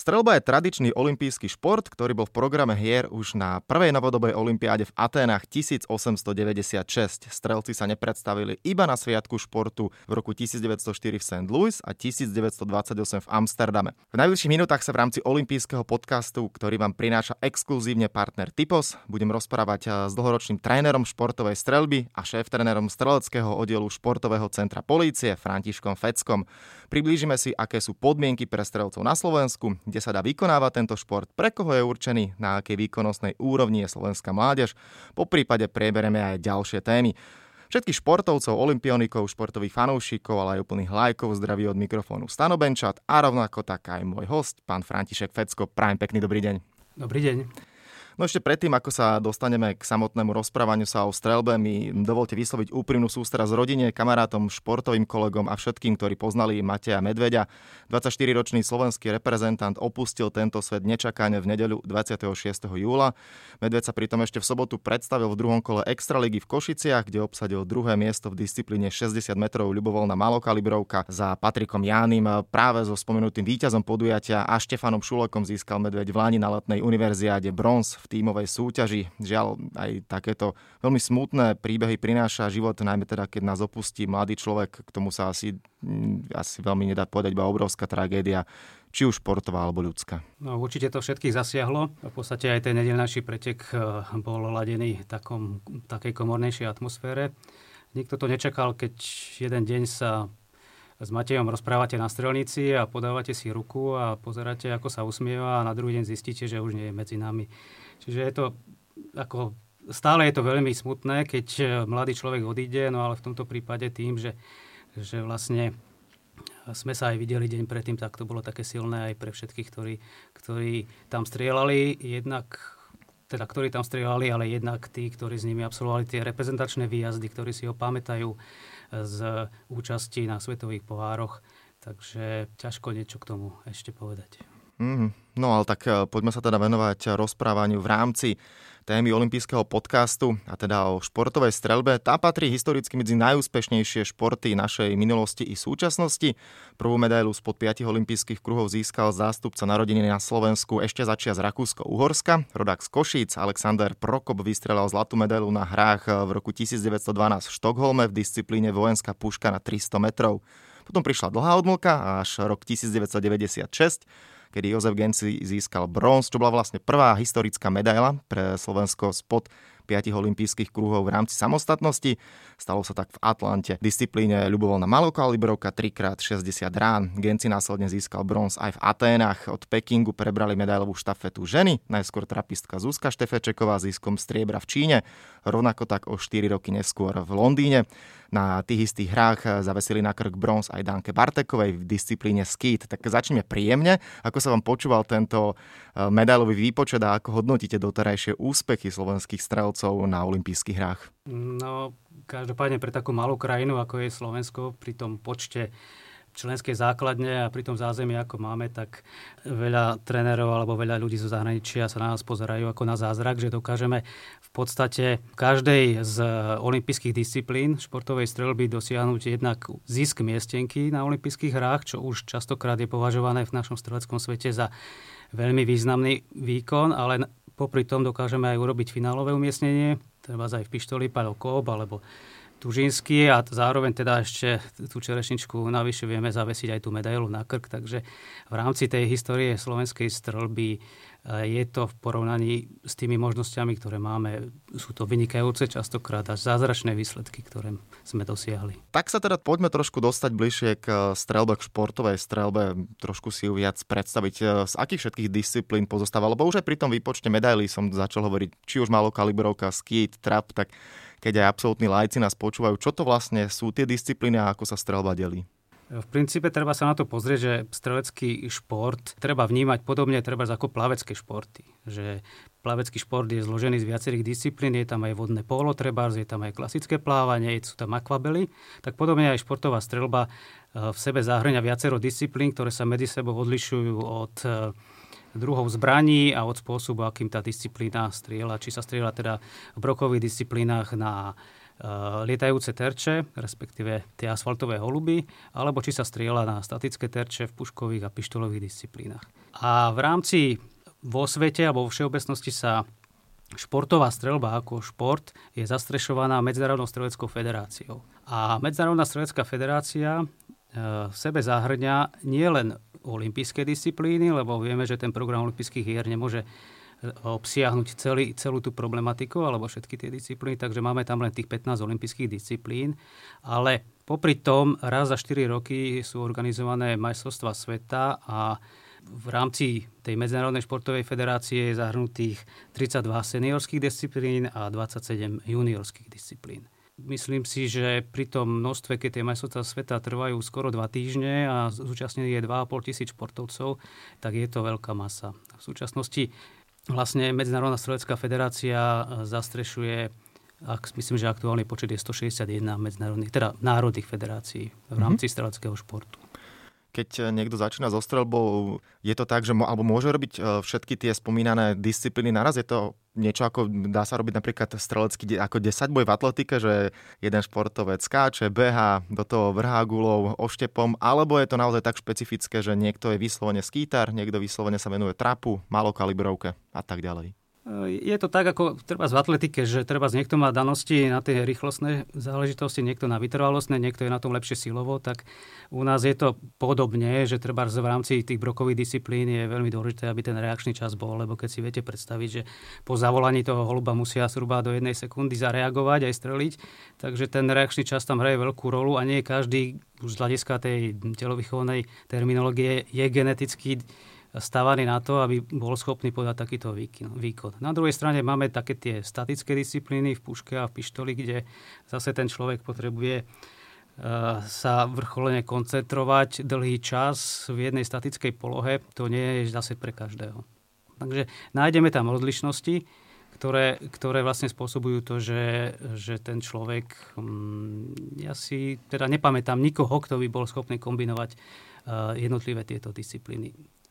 Streľba je tradičný olympijský šport, ktorý bol v programe hier už na prvej novodobej olympiáde v Aténach 1896. Strelci sa nepredstavili iba na sviatku športu v roku 1904 v St. Louis a 1928 v Amsterdame. V najbližších minútach sa v rámci olympijského podcastu, ktorý vám prináša exkluzívne partner Tipos, budem rozprávať s dlhoročným trénerom športovej streľby a šéftrénerom streleckého oddielu športového centra polície Františkom Feckom. Priblížime si, aké sú podmienky pre strelcov na Slovensku, kde sa dá vykonávať tento šport, pre koho je určený, na akej výkonnostnej úrovni je slovenská mládež, poprípade preberieme aj ďalšie témy. Všetkých športovcov, olympionikov, športových fanúšikov, ale aj úplných lajkov zdraví od mikrofónu Stano Benčát a rovnako tak aj môj host, pán František Fecko. Prajem pekný dobrý deň. Dobrý deň. No ešte predtým, ako sa dostaneme k samotnému rozprávaniu sa o streľbe, mi dovolte vysloviť úprimnú sústrasť rodine, kamarátom, športovým kolegom a všetkým, ktorí poznali Mateja Medveďa. 24-ročný slovenský reprezentant opustil tento svet nečakane v nedeľu 26. júla. Medveď sa pritom ešte v sobotu predstavil v druhom kole Extraligy v Košiciach, kde obsadil druhé miesto v disciplíne 60 metrov ľubovoľná malokalibrovka za Patrikom Jánym. Práve so spomenutým víťazom podujatia a Štefanom Šulokom získal Medveď v Lani na Letnej univerziáde bronz v tímovej súťaži. Žiaľ, aj takéto veľmi smutné príbehy prináša život, najmä teda, keď nás opustí mladý človek. K tomu sa asi veľmi nedá povedať, iba obrovská tragédia, či už športová, alebo ľudská. No, určite to všetkých zasiahlo. V podstate aj ten nedeľnejší pretek bol ladený v takej komornejšej atmosfére. Nikto to nečakal, keď jeden deň sa s Matejom rozprávate na strelnici a podávate si ruku a pozeráte, ako sa usmieva, a na druhý deň zistíte, že už nie je medzi nami. Čiže je to, ako, stále je to veľmi smutné, keď mladý človek odíde, no ale v tomto prípade tým, že vlastne sme sa aj videli deň predtým, tak to bolo také silné aj pre všetkých, ktorí tam strieľali, ale jednak tí, ktorí s nimi absolvovali tie reprezentačné výjazdy, ktorí si ho pamätajú z účasti na svetových pohároch, takže ťažko niečo k tomu ešte povedať. No ale tak poďme sa teda venovať rozprávaniu v rámci témy olympijského podcastu, a teda o športovej streľbe. Tá patrí historicky medzi najúspešnejšie športy našej minulosti i súčasnosti. Prvú medailu spod 5 olympijských kruhov získal zástupca narodeniny na Slovensku ešte začias Rakúsko-Uhorska. Rodák z Košíc Alexander Prokop vystrelal zlatú medailu na hrách v roku 1912 v Štokholme v disciplíne vojenská puška na 300 metrov. Potom prišla dlhá odmlka až rok 1996, kedy Jozef Gönci získal bronz, čo bola vlastne prvá historická medaila pre Slovensko spod 5 olympijských kruhov v rámci samostatnosti. Stalo sa tak v Atlante v disciplíne ľubovoľná malokalibrovka 3x60 rán. Gönci následne získal bronz aj v Aténach. Od Pekingu prebrali medailovú štafetu ženy, najskôr trapistka Zuzka Štefečeková získom striebra v Číne, rovnako tak o 4 roky neskôr v Londýne. Na tých istých hrách zavesili na krk bronz aj Danke Bartekovej v disciplíne skít. Tak začneme príjemne. Ako sa vám počúval tento medailový výpočet a ako hodnotíte doterajšie úspechy slovenských strelcov na olympijských hrách? No, každopádne pre takú malú krajinu, ako je Slovensko, pri tom počte členskej základne a pri tom zázemí, ako máme, tak veľa trénerov alebo veľa ľudí zo zahraničia sa na nás pozerajú ako na zázrak, že dokážeme v podstate v každej z olympijských disciplín športovej streľby dosiahnuť jednak zisk miestenky na olympijských hrách, čo už častokrát je považované v našom streleckom svete za veľmi významný výkon, ale popri tom dokážeme aj urobiť finálové umiestnenie, treba aj v pištoli Paľo Kóp alebo Tužinský, a zároveň teda ešte tú čerešničku navyše vieme zavesiť aj tú medailu na krk, takže v rámci tej histórie slovenskej strelby je to v porovnaní s tými možnosťami, ktoré máme, sú to vynikajúce, častokrát až zázračné výsledky, ktoré sme dosiahli. Tak sa teda poďme trošku dostať bližšie k strelbe, k športovej strelbe, trošku si ju viac predstaviť, z akých všetkých disciplín pozostáva, lebo už aj pri tom výpočte medailí som začal hovoriť, či už malokalibrovka, skít, trap, tak keď aj absolútni lajci nás počúvajú, čo to vlastne sú tie disciplíny a ako sa streľba delí? V princípe treba sa na to pozrieť, že strelecký šport treba vnímať podobne treba ako plavecké športy. Že plavecký šport je zložený z viacerých disciplín, je tam aj vodné pólo, je tam aj klasické plávanie, sú tam akvabely. Tak podobne aj športová streľba v sebe zahŕňa viacero disciplín, ktoré sa medzi sebou odlišujú od druhov zbraní a od spôsobu, akým tá disciplína strieľa. Či sa strieľa teda v brokových disciplínach na lietajúce terče, respektíve tie asfaltové holuby, alebo či sa strieľa na statické terče v puškových a pištolových disciplínach. A v rámci vo svete alebo vo všeobecnosti sa športová streľba ako šport je zastrešovaná Medzinárodnou streleckou federáciou. A Medzinárodná strelecká federácia v sebe zahrňa nielen olympijské disciplíny, lebo vieme, že ten program olympijských hier nemôže obsiahnuť celú tú problematiku alebo všetky tie disciplíny, takže máme tam len tých 15 olympijských disciplín. Ale popri tom raz za 4 roky sú organizované majstrovstvá sveta a v rámci tej Medzinárodnej športovej federácie je zahrnutých 32 seniorských disciplín a 27 juniorských disciplín. Myslím si, že pri tom množstve, keď tie majstrovstvá sveta trvajú skoro 2 týždne a zúčastnených je 2,5 tisíc športovcov, tak je to veľká masa. V súčasnosti vlastne Medzinárodná strelecká federácia zastrešuje, myslím, že aktuálny počet je 161 medzinárodných, teda národných federácií v rámci streleckého športu. Keď niekto začína so streľbou, je to tak, že alebo môže robiť všetky tie spomínané disciplíny naraz? Je to niečo, ako dá sa robiť napríklad strelecký ako 10 boj v atletike, že jeden športovec skáče, beha, do toho vrhá gulou, oštepom, alebo je to naozaj tak špecifické, že niekto je vyslovene skýtar, niekto vyslovene sa venuje trapu, malokalibrovke a tak ďalej? Je to tak, ako treba v atletike, že treba niekto má danosti na tie rýchlostné záležitosti, niekto na vytrvalostné, niekto je na tom lepšie silovo, tak u nás je to podobne, že treba v rámci tých brokových disciplín je veľmi dôležité, aby ten reakčný čas bol, lebo keď si viete predstaviť, že po zavolaní toho holuba musia zhruba do 1 sekundy zareagovať aj streliť, takže ten reakčný čas tam hraje veľkú rolu a nie každý už z hľadiska tej telovýchovnej terminológie je geneticky stavaný na to, aby bol schopný podať takýto výkon. Na druhej strane máme také tie statické disciplíny v puške a v pištoli, kde zase ten človek potrebuje sa vrcholene koncentrovať dlhý čas v jednej statickej polohe. To nie je zase pre každého. Takže nájdeme tam odlišnosti, ktoré vlastne spôsobujú to, že ten človek, ja si teda nepamätám nikoho, kto by bol schopný kombinovať jednotlivé tieto disciplíny.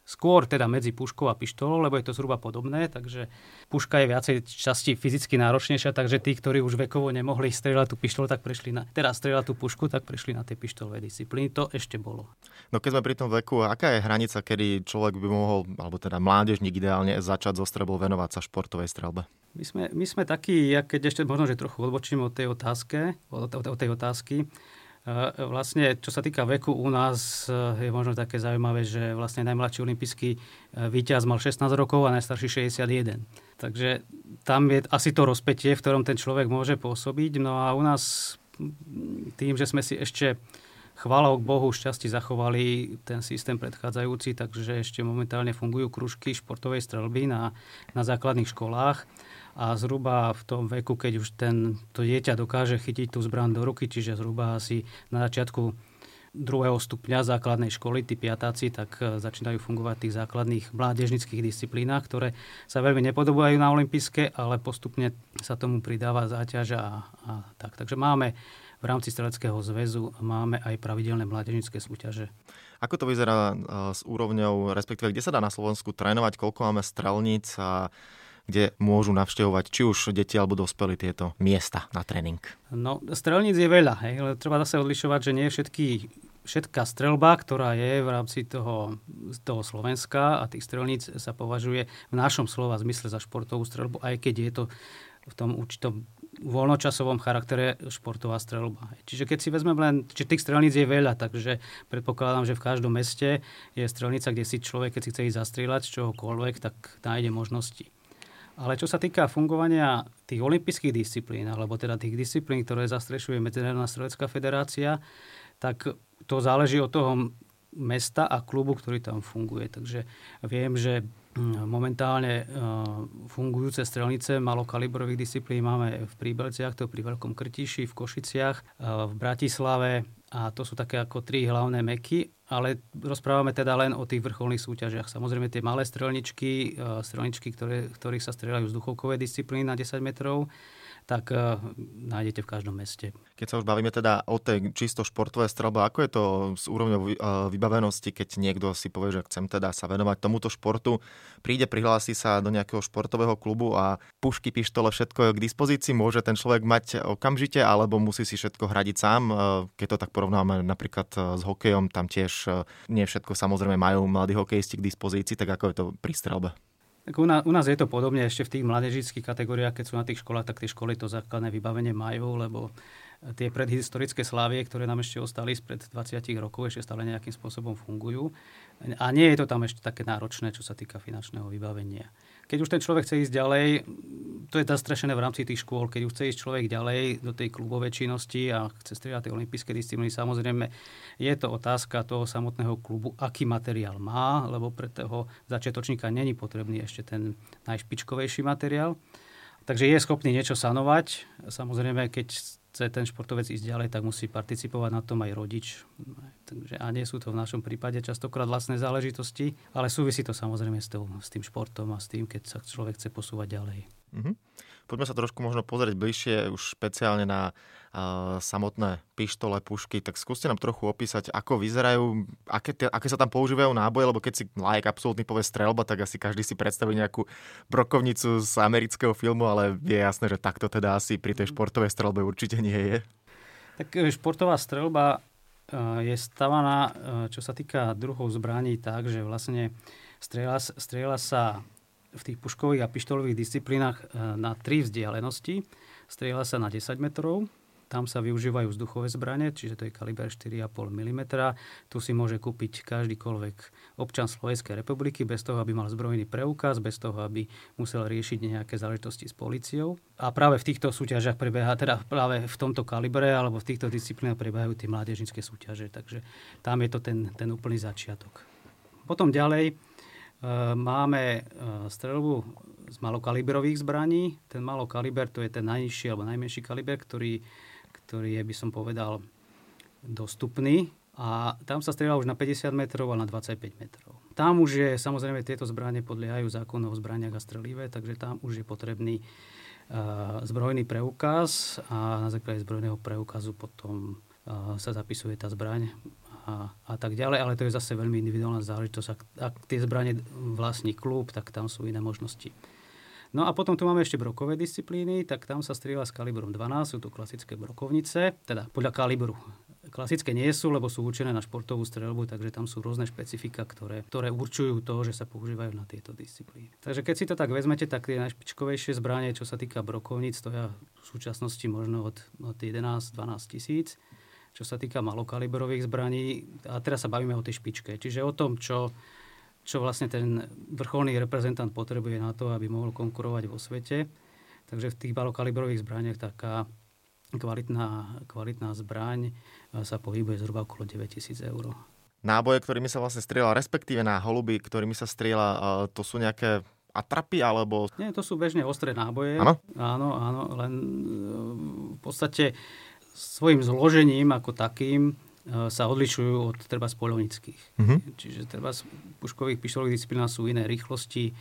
Skôr teda medzi puškou a pištolou, lebo je to zhruba podobné, takže puška je viacej časti fyzicky náročnejšia, takže tí, ktorí už vekovo nemohli strieľať tú pištolu, tak prešli na tie pištolové disciplíny. To ešte bolo. No keď sme pri tom veku, aká je hranica, kedy človek by mohol, alebo teda mládežník ideálne začať so streľbou, venovať sa športovej streľbe? My sme takí, keď ešte možno, že trochu odbočím od tej otázky, vlastne, čo sa týka veku, u nás je možno také zaujímavé, že vlastne najmladší olympijský víťaz mal 16 rokov a najstarší 61. Takže tam je asi to rozpätie, v ktorom ten človek môže pôsobiť. No a u nás tým, že sme si ešte, chvála k Bohu, šťastie zachovali ten systém predchádzajúci, takže ešte momentálne fungujú kružky športovej streľby na základných školách. A zhruba v tom veku, keď už to dieťa dokáže chytiť tú zbraň do ruky, čiže zhruba asi na začiatku 2. stupňa základnej školy, tí piatáci, tak začínajú fungovať v tých základných mládežnických disciplínach, ktoré sa veľmi nepodobajú na olympijské, ale postupne sa tomu pridáva záťaž a tak. Takže máme v rámci Streleckého zväzu aj pravidelné mládežnické súťaže. Ako to vyzerá s úrovňou, respektíve kde sa dá na Slovensku trénovať, koľko máme strelníc a kde môžu navštevovať či už deti alebo dospelí tieto miesta na tréning? No, strelníc je veľa, hej, ale treba zase odlišovať, že nie všetká strelba, ktorá je v rámci toho Slovenska a tých strelníc sa považuje v našom slova zmysle za športovú strelbu, aj keď je to v tom určitom voľnočasovom charaktere športová streľba. Čiže keď si vezmem tých strelníc je veľa, takže predpokladám, že v každom meste je strelnica, kde si človek, keď si chce ísť zastrieľať z čohokoľvek, tak nájde možnosti. Ale čo sa týka fungovania tých olympijských disciplín, alebo teda tých disciplín, ktoré zastrešuje Medzinárodná strelecká federácia, tak to záleží od toho mesta a klubu, ktorý tam funguje. Takže viem, že momentálne fungujúce strelnice malokalibrových disciplín máme v Príbelciach, to pri Veľkom Krtiši, v Košiciach, v Bratislave a to sú také ako 3 hlavné meky, ale rozprávame teda len o tých vrcholných súťažiach. Samozrejme tie malé strelničky, ktorých sa strieľajú vzduchovkové disciplíny na 10 metrov, tak nájdete v každom meste. Keď sa už bavíme teda o tej čisto športovej strelbe, ako je to s úrovňou vybavenosti, keď niekto si povie, že chcem teda sa venovať tomuto športu, príde, prihlási sa do nejakého športového klubu a pušky, pištole, všetko je k dispozícii, môže ten človek mať okamžite, alebo musí si všetko hradiť sám. Keď to tak porovnáme napríklad s hokejom, tam tiež nie všetko samozrejme majú mladí hokejisti k dispozícii, tak ako je to pri strelbe? Tak u nás je to podobne ešte v tých mládežníckych kategóriách, keď sú na tých školách, tak tie školy to základné vybavenie majú, lebo tie predhistorické slávie, ktoré nám ešte ostali spred 20 rokov, ešte stále nejakým spôsobom fungujú. A nie je to tam ešte také náročné, čo sa týka finančného vybavenia. Keď už ten človek chce ísť ďalej, to je zastrešené v rámci tých škôl, keď už chce ísť človek ďalej do tej klubovej činnosti a chce strieľať tie olympijské disciplíny, samozrejme je to otázka toho samotného klubu, aký materiál má, lebo pre toho začiatočníka není potrebný ešte ten najšpičkovejší materiál. Takže je schopný niečo sanovať. Samozrejme, keď chce ten športovec ísť ďalej, tak musí participovať na tom aj rodič. Takže, a nie sú to v našom prípade častokrát vlastné záležitosti, ale súvisí to samozrejme s tým športom a s tým, keď sa človek chce posúvať ďalej. Mm-hmm. Poďme sa trošku možno pozrieť bližšie už špeciálne na samotné pištole, pušky. Tak skúste nám trochu opísať, ako vyzerajú, aké sa tam používajú náboje, lebo keď si laik absolútny povie strelba, tak asi každý si predstaví nejakú brokovnicu z amerického filmu, ale je jasné, že takto teda asi pri tej športovej strelbe určite nie je. Tak športová strelba je stavaná, čo sa týka druhov zbraní, tak, že vlastne strieľa sa v tých puškových a pištolových disciplínach na 3 vzdialenosti. Strieľa sa na 10 metrov, tam sa využívajú vzduchové zbrane, čiže to je kaliber 4,5 mm. Tu si môže kúpiť každýkoľvek občan Slovenskej republiky, bez toho, aby mal zbrojný preukaz, bez toho, aby musel riešiť nejaké záležitosti s políciou. A práve v týchto súťažiach prebieha, teda práve v tomto kalibre alebo v týchto disciplínach prebiehajú tie mládežnícke súťaže, takže tam je to ten úplný začiatok. Potom ďalej máme streľbu z malokalibrových zbraní. Ten malokaliber, to je ten najnižší alebo najmenší kaliber, ktorý je, by som povedal, dostupný. A tam sa strieľa už na 50 metrov a na 25 metrov. Tam už je, samozrejme, tieto zbranie podliehajú zákonu o zbraniach a strelive, takže tam už je potrebný zbrojný preukaz a na základe zbrojného preukazu potom sa zapisuje tá zbraň a tak ďalej, ale to je zase veľmi individuálna záležitosť. Ak tie zbrane vlastní klub, tak tam sú iné možnosti. No a potom tu máme ešte brokové disciplíny, tak tam sa strieľa s kalibrom 12, sú to klasické brokovnice, teda podľa kalibru. Klasické nie sú, lebo sú určené na športovú streľbu, takže tam sú rôzne špecifika, ktoré určujú to, že sa používajú na tieto disciplíny. Takže keď si to tak vezmete, tak tie najšpičkovejšie zbranie, čo sa týka brokovnic, stoja v súčasnosti možno od 11-12 tisíc. Čo sa týka malokalibrových zbraní, a teraz sa bavíme o tej špičke, čiže o tom, čo vlastne ten vrcholný reprezentant potrebuje na to, aby mohol konkurovať vo svete. Takže v tých malokalibrových zbraniach taká kvalitná zbraň sa pohybuje zhruba okolo 9 000 eur. Náboje, ktorými sa vlastne strieľa, respektíve na holuby, ktorými sa strieľa, to sú nejaké atrapy alebo... Nie, to sú bežne ostré náboje. Áno? Áno, len v podstate svojím zložením ako takým sa odlišujú od treba poľovníckych. Mm-hmm. Čiže treba z puškových pištolových disciplínach sú iné rýchlosti,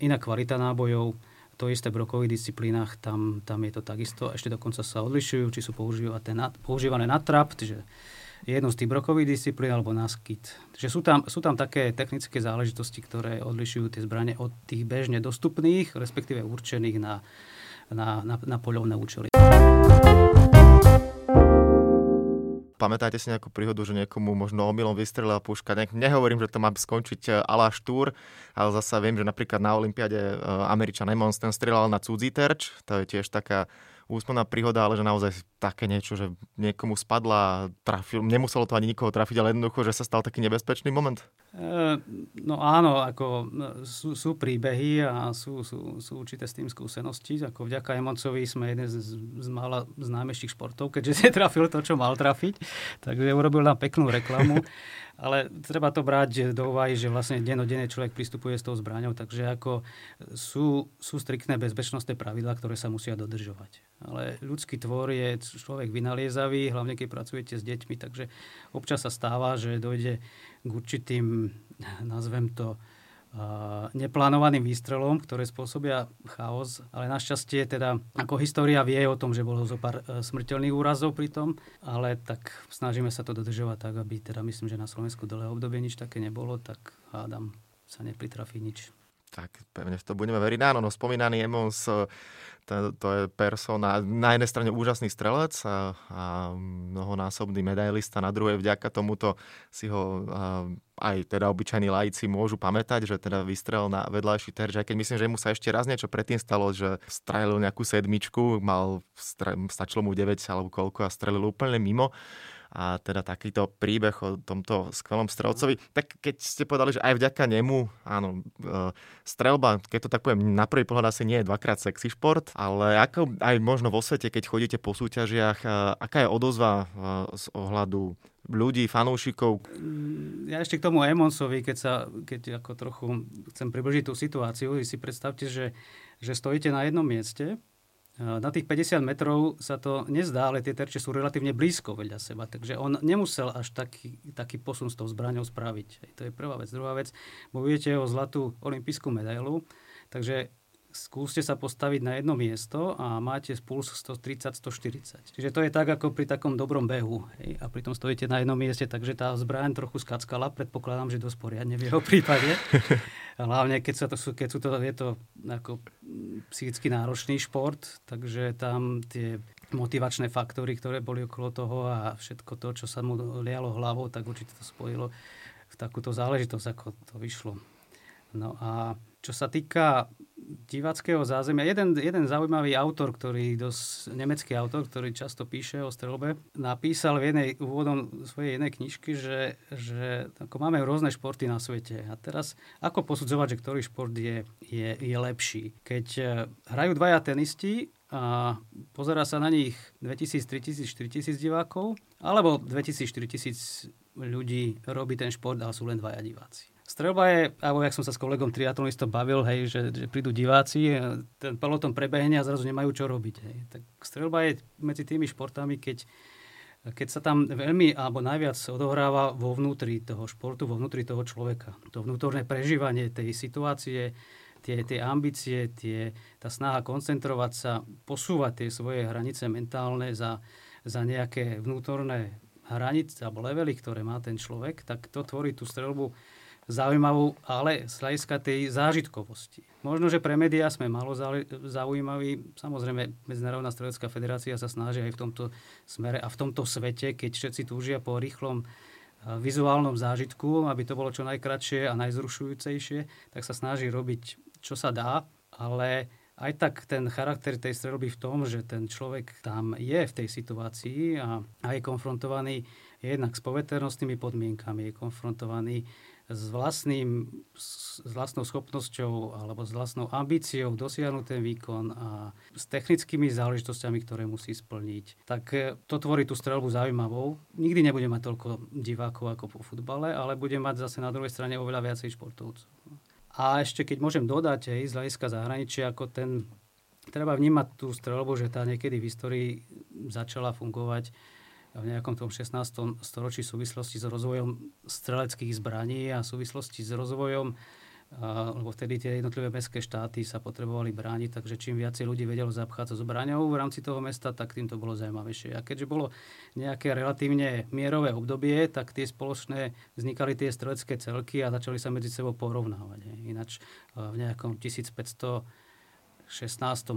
iná kvalita nábojov. To isté v brokových disciplínach, tam je to takisto. Ešte dokonca sa odlišujú, či sú používané na trap, čiže jedno z tých brokových disciplín alebo na skit. Čiže sú tam také technické záležitosti, ktoré odlišujú tie zbrane od tých bežne dostupných, respektíve určených na poľovné účely. Pamätáte si nejakú príhodu, že niekomu možno omylom vystrelila puška? Nehovorím, že to má skončiť à la Štúr, ale zasa viem, že napríklad na olympiáde Američan Mons, ten strelal na cudzí terč. To je tiež taká úsmevná príhoda, ale že naozaj také niečo, že niekomu spadla, trafil, nemuselo to ani nikoho trafiť, ale jednoducho, že sa stal taký nebezpečný moment. No áno, ako sú príbehy a sú určité s tým skúsenosti. Ako vďaka Emoncovi sme jeden z mála známejších športov, keďže si trafil to, čo mal trafiť. Takže urobil nám peknú reklamu. Ale treba to brať do úvahy, že vlastne dennodenne človek pristupuje s tou zbraňou, takže ako sú striktné bezpečnostné pravidlá, ktoré sa musia dodržovať. Ale ľudský tvor je človek vynaliezavý, hlavne keď pracujete s deťmi, takže občas sa stáva, že dojde k určitým, nazvem to, neplánovaným výstrelom, ktoré spôsobia chaos, ale našťastie teda ako história vie o tom, že bolo zo pár smrteľných úrazov pri tom, ale tak snažíme sa to dodržovať tak, aby teda myslím, že na Slovensku dlhé obdobie nič také nebolo, tak hádam sa nepritrafí nič. Tak pevne to budeme veriť. Áno, no spomínaný je Mons, to je persona, na jednej strane úžasný strelec a mnohonásobný medailista, na druhej vďaka tomuto si ho aj teda obyčajní laici môžu pamätať, že teda vystrel na vedľajší terč, aj keď myslím, že mu sa ešte raz niečo predtým stalo, že strelil nejakú sedmičku, stačilo mu 9 alebo koľko a strelil úplne mimo. A teda takýto príbeh o tomto skvelom strelcovi. Tak keď ste povedali, že aj vďaka nemu, áno, strelba, keď to tak poviem, na prvý pohľad asi nie je dvakrát sexy šport, ale ako aj možno vo svete, keď chodíte po súťažiach, aká je odozva z ohľadu ľudí, fanúšikov? Ja ešte k tomu Emonsovi, keď ako trochu chcem približiť tú situáciu, si predstavte, že stojíte na jednom mieste. Na tých 50 metrov sa to nezdá, ale tie terče sú relatívne blízko vedľa seba, takže on nemusel až taký posun s tou zbraňou spraviť. To je prvá vec. Druhá vec, bojujete o zlatú olympijskú medailu, takže skúste sa postaviť na jedno miesto a máte puls 130-140. Čiže to je tak, ako pri takom dobrom behu. Hej? A pritom stojíte na jednom mieste, takže tá zbraň trochu skackala. Predpokladám, že dosť poriadne v jeho prípade. Hlavne, keď sú to ako psychicky náročný šport, takže tam tie motivačné faktory, ktoré boli okolo toho a všetko to, čo sa mu lialo hlavou, tak určite to spojilo v takúto záležitosť, ako to vyšlo. No a čo sa týka diváckého zázemia. Jeden zaujímavý autor, nemecký autor, ktorý často píše o streľbe, napísal úvodom svojej jednej knižky, že ako máme rôzne športy na svete. A teraz, ako posudzovať, že ktorý šport je lepší? Keď hrajú dvaja tenisti a pozerá sa na nich 2000, 3000, 4000 divákov, alebo 2000, 4000 ľudí robí ten šport, ale sú len dvaja diváci. Streľba je, alebo jak som sa s kolegom triatlonistom bavil, hej, že prídu diváci, ten peloton prebehne a zrazu nemajú čo robiť. Hej. Tak streľba je medzi tými športami, keď sa tam veľmi alebo najviac odohráva vo vnútri toho športu, vo vnútri toho človeka. To vnútorné prežívanie tej situácie, tie ambície, tá snaha koncentrovať sa, posúvať tie svoje hranice mentálne za nejaké vnútorné hranice alebo levely, ktoré má ten človek, tak to tvorí tú streľbu zaujímavú, ale z hľadiska tej zážitkovosti. Možno, že pre médiá sme málo zaujímaví. Samozrejme, Medzinárodná strelecká federácia sa snaží aj v tomto smere a v tomto svete, keď všetci túžia po rýchlom vizuálnom zážitku, aby to bolo čo najkratšie a najzrušujúcejšie, tak sa snaží robiť, čo sa dá, ale aj tak ten charakter tej streľby v tom, že ten človek tam je v tej situácii a je konfrontovaný jednak s poveternostnými podmienkami, je konfrontovaný s vlastnou schopnosťou alebo s vlastnou ambíciou dosiahnuť ten výkon a s technickými záležitosťami, ktoré musí splniť. Tak to tvorí tú streľbu zaujímavou. Nikdy nebude mať toľko divákov ako po futbale, ale bude mať zase na druhej strane oveľa viacej športovcov. A ešte keď môžem dodať aj z hľadiska zahraničia, ako treba vnímať tú streľbu, že tá niekedy v histórii začala fungovať v nejakom tom 16. storočí v súvislosti s rozvojom streleckých zbraní a v súvislosti s rozvojom, lebo vtedy tie jednotlivé mestské štáty sa potrebovali brániť, takže čím viacej ľudí vedelo zapchádzať zbraňou v rámci toho mesta, tak tým to bolo zaujímavejšie. A keďže bolo nejaké relatívne mierové obdobie, tak tie spoločné vznikali tie strelecké celky a začali sa medzi sebou porovnávať. Ináč v nejakom 1516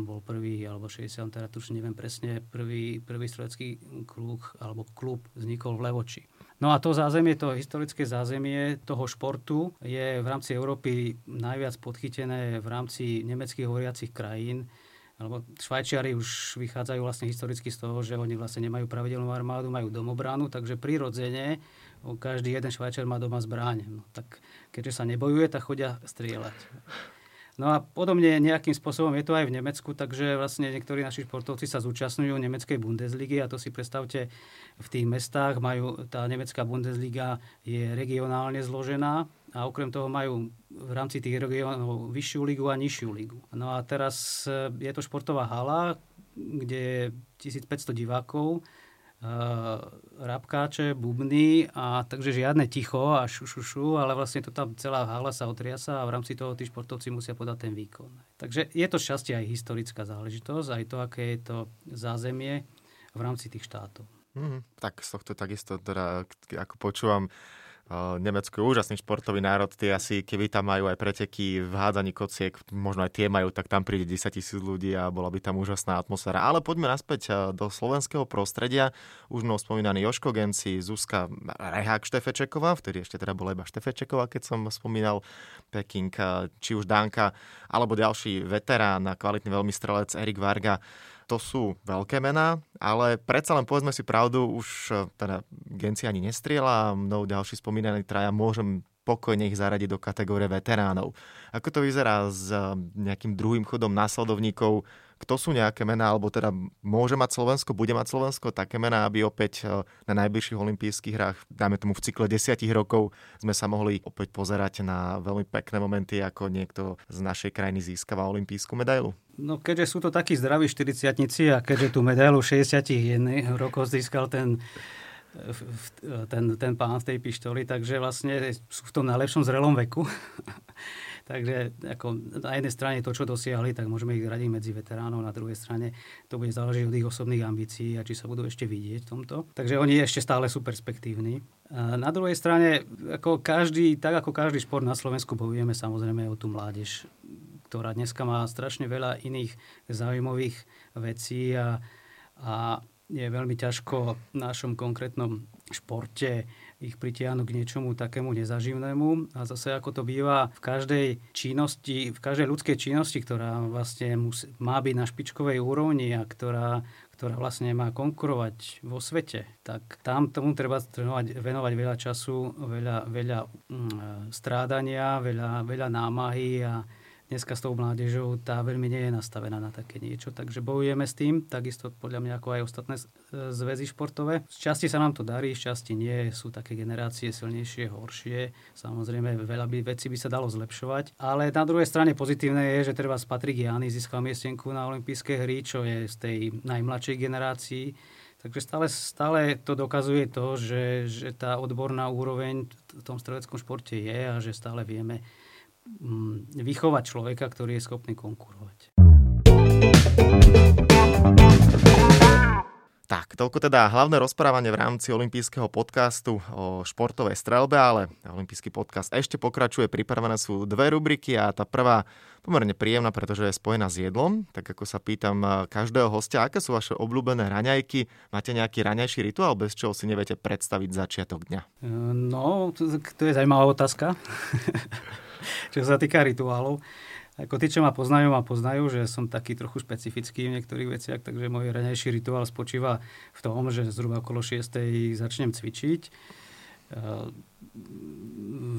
bol prvý, alebo 60, teda tu už neviem presne, prvý strelecký kruh alebo klub vznikol v Levoči. No a to zázemie, to historické zázemie toho športu je v rámci Európy najviac podchytené v rámci nemeckých hovoriacich krajín, alebo Švajčiari už vychádzajú vlastne historicky z toho, že oni vlastne nemajú pravidelnú armádu, majú domobranu, takže prirodzene každý jeden Švajčiar má doma zbraň. No, tak keďže sa nebojuje, tak chodia strieľať. No a podobne nejakým spôsobom je to aj v Nemecku, takže vlastne niektorí naši športovci sa zúčastňujú nemeckej Bundesligy a to si predstavte, v tých mestách tá nemecká Bundesliga je regionálne zložená a okrem toho majú v rámci tých regionov vyššiu ligu a nižšiu ligu. No a teraz je to športová hala, kde je 1500 divákov rapkáče, bubny, a takže žiadne ticho a šušušu, ale vlastne to tam celá hala sa otriasa a v rámci toho tí športovci musia podať ten výkon. Takže je to šťastie aj historická záležitosť, aj to, aké je to zázemie v rámci tých štátov. Tak z tohto takisto, teda, ako počúvam, Nemecko je úžasný športový národ, tie asi, keby tam majú aj preteky v hádzaní kociek, možno aj tie majú, tak tam príde 10 000 ľudí a bola by tam úžasná atmosféra. Ale poďme naspäť do slovenského prostredia. Už mnou spomínaný Jožko Gönci, Zuzka Štefečeková, vtedy ešte teda bola iba Štefečeková, keď som spomínal Peking, či už Danka, alebo ďalší veterán, kvalitný veľmistrelec Erik Varga. To sú veľké mená, ale predsa len povedzme si pravdu, už teda Gönci ani nestrieľa, mnou ďalší spomínaní traja môžem pokojne ich zaradiť do kategórie veteránov. Ako to vyzerá s nejakým druhým chodom následovníkov? Kto sú nejaké mená, alebo teda môže mať Slovensko, bude mať Slovensko také mená, aby opäť na najbližších olympijských hrách, dáme tomu v cykle 10 rokov, sme sa mohli opäť pozerať na veľmi pekné momenty, ako niekto z našej krajiny získava olympijskú medailu? No keďže sú to takí zdraví 40-tnici a keďže tú medailu 61 rokov získal ten pán v tej pištoli, takže vlastne sú v tom najlepšom zrelom veku. Takže ako, na jednej strane to, čo dosiahli, tak môžeme ich radiť medzi veteránov, na druhej strane to bude záležiť od ich osobných ambícií a či sa budú ešte vidieť v tomto. Takže oni ešte stále sú perspektívni. Na druhej strane, ako každý šport na Slovensku, povieme samozrejme o tú mládež, ktorá dneska má strašne veľa iných zaujímavých vecí a je veľmi ťažko v našom konkrétnom športe ich pritiahnuť k niečomu takému nezaživnému. A zase ako to býva v každej činnosti, v každej ľudskej činnosti, ktorá vlastne má byť na špičkovej úrovni a ktorá vlastne má konkurovať vo svete, tak tam tomu treba venovať veľa času, veľa strádania, veľa námahy a dneska s tou mládežou tá veľmi nie je nastavená na také niečo, takže bojujeme s tým, takisto podľa mňa ako aj ostatné zväzy športové. Z časti sa nám to darí, z časti nie, sú také generácie silnejšie, horšie. Samozrejme veľa vecí by sa dalo zlepšovať, ale na druhej strane pozitívne je, že treba Patrik Jány získal miestenku na olympijské hry, čo je z tej najmladšej generácii. Takže stále to dokazuje to, že tá odborná úroveň v tom streleckom športe je a že stále vieme vychovať človeka, ktorý je schopný konkurovať. Tak, toľko teda hlavné rozprávanie v rámci olympijského podcastu o športovej streľbe, ale olympijský podcast ešte pokračuje, pripravené sú dve rubriky a tá prvá pomerne príjemná, pretože je spojená s jedlom. Tak ako sa pýtam každého hostia, aké sú vaše obľúbené raňajky? Máte nejaký raňajší rituál, bez čoho si neviete predstaviť začiatok dňa? No, to je zaujímavá otázka. Čo sa týka rituálov, ako tí, čo ma poznajú, že som taký trochu špecifický v niektorých veciach, takže môj ranejší rituál spočíva v tom, že zhruba okolo 6:00 začnem cvičiť.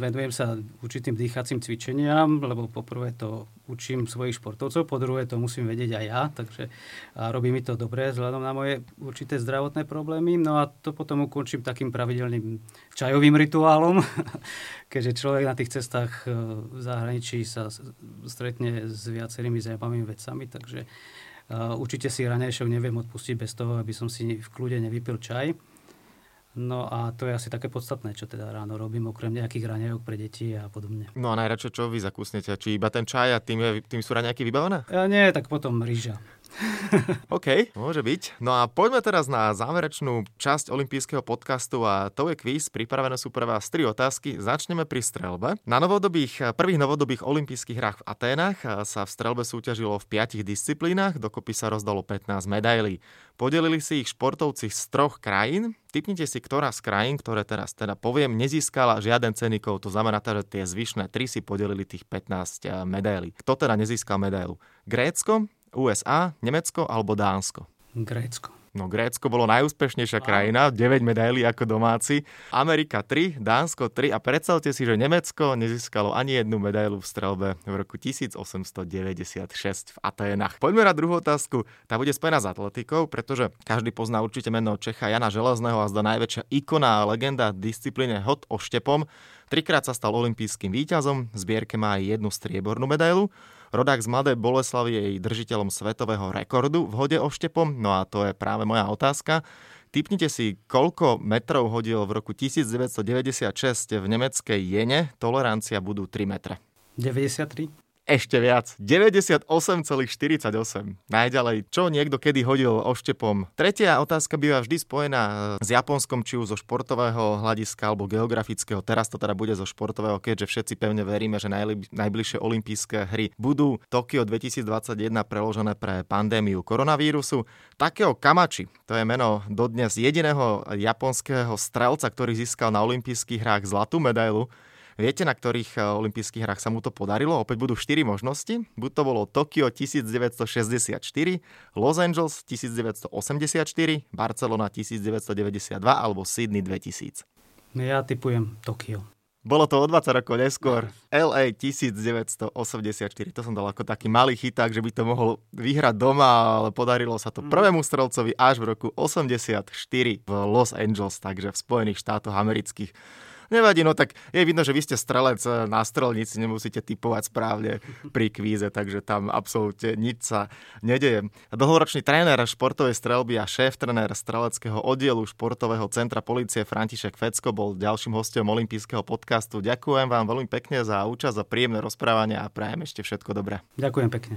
Venujem sa určitým dýchacím cvičeniam, lebo poprvé to učím svojich športovcov, po druhé to musím vedieť aj ja, takže a robí mi to dobre vzhľadom na moje určité zdravotné problémy. No a to potom ukončím takým pravidelným čajovým rituálom, keďže človek na tých cestách v zahraničí sa stretne s viacerými zaujímavými vecami, takže určite si ranejšou neviem odpustiť bez toho, aby som si v kľude nevypil čaj. No a to je asi také podstatné, čo teda ráno robím, okrem nejakých raňajok pre deti a podobne. No a najradšej čo vy zakúsnete? Či iba ten čaj a tým sú raňajky vybavené? Nie, tak potom rýža. OK, môže byť. No a poďme teraz na záverečnú časť olympijského podcastu a to je kvíz. Pripravené sú pre vás 3 otázky. Začneme pri streľbe. Na prvých novodobých olympijských hrách v Aténach sa v streľbe súťažilo v 5 disciplínach, dokopy sa rozdalo 15 medailí. Podelili si ich športovci z 3 krajín. Tipnite si, ktorá z krajín, ktoré teraz teda poviem, nezískala žiaden cenikov. To znamená, že tie zvyšné 3 si podelili tých 15 medailí. Kto teda nezískal medailu? Grécko, USA, Nemecko alebo Dánsko? Grécko. No Grécko bolo najúspešnejšia krajina, 9 medailí ako domáci. Amerika 3, Dánsko 3 a predstavte si, že Nemecko nezískalo ani jednu medailu v streľbe v roku 1896 v Aténach. Poďme na druhú otázku. Tá bude spojená s atletikou, pretože každý pozná určite meno Čecha Jana Železného a zdá najväčšia ikona a legenda disciplíne hod oštepom. 3-krát sa stal olympijským víťazom, v zbierke má aj 1 striebornú medailu. Rodák z Mladej Boleslavy je jej držiteľom svetového rekordu v hode oštepom. No a to je práve moja otázka. Tipnite si, koľko metrov hodil v roku 1996 v nemeckej Jene tolerancia budú 3 metre. 93? Ešte viac. 98,48. Najďalej, čo niekto kedy hodil oštepom. Tretia otázka býva vždy spojená s Japonskom, či už zo športového hľadiska alebo geografického. Teraz to teda bude zo športového, keďže všetci pevne veríme, že najbližšie olympijské hry budú Tokio 2021 preložené pre pandémiu koronavírusu. Takeo Kamachi, to je meno dodnes jediného japonského strelca, ktorý získal na olympijských hrách zlatú medailu. Viete, na ktorých olympijských hrách sa mu to podarilo? Opäť budú 4 možnosti. Buď to bolo Tokio 1964, Los Angeles 1984, Barcelona 1992 alebo Sydney 2000. Ja tipujem Tokio. Bolo to o 20 rokov neskôr. LA 1984. To som dal ako taký malý chyták, že by to mohol vyhrať doma, ale podarilo sa to prvému strelcovi až v roku 1984 v Los Angeles, takže v Spojených štátoch amerických. Nevadí, no tak je vidno, že vy ste strelec na strelnici, nemusíte tipovať správne pri kvíze, takže tam absolútne nič sa nedeje. Dlhoročný tréner športovej strelby a šéf-tréner streleckého oddielu športového centra polície František Fecko bol ďalším hostom olympijského podcastu. Ďakujem vám veľmi pekne za účasť, za príjemné rozprávanie a prajem ešte všetko dobré. Ďakujem pekne.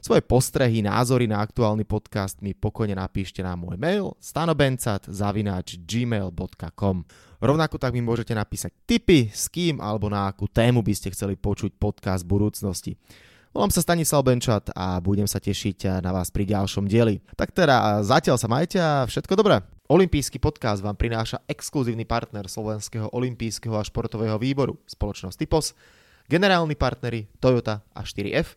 Svoje postrehy, názory na aktuálny podcast mi pokojne napíšte na môj mail stanobencat@gmail.com. Rovnako tak mi môžete napísať tipy, s kým alebo na akú tému by ste chceli počuť podcast budúcnosti. Volám sa Stanislav Benčát a budem sa tešiť na vás pri ďalšom dieli. Tak teda zatiaľ sa majte a všetko dobré. Olympijský podcast vám prináša exkluzívny partner Slovenského olympijského a športového výboru, spoločnosť Tipos, generálni partneri Toyota a 4F,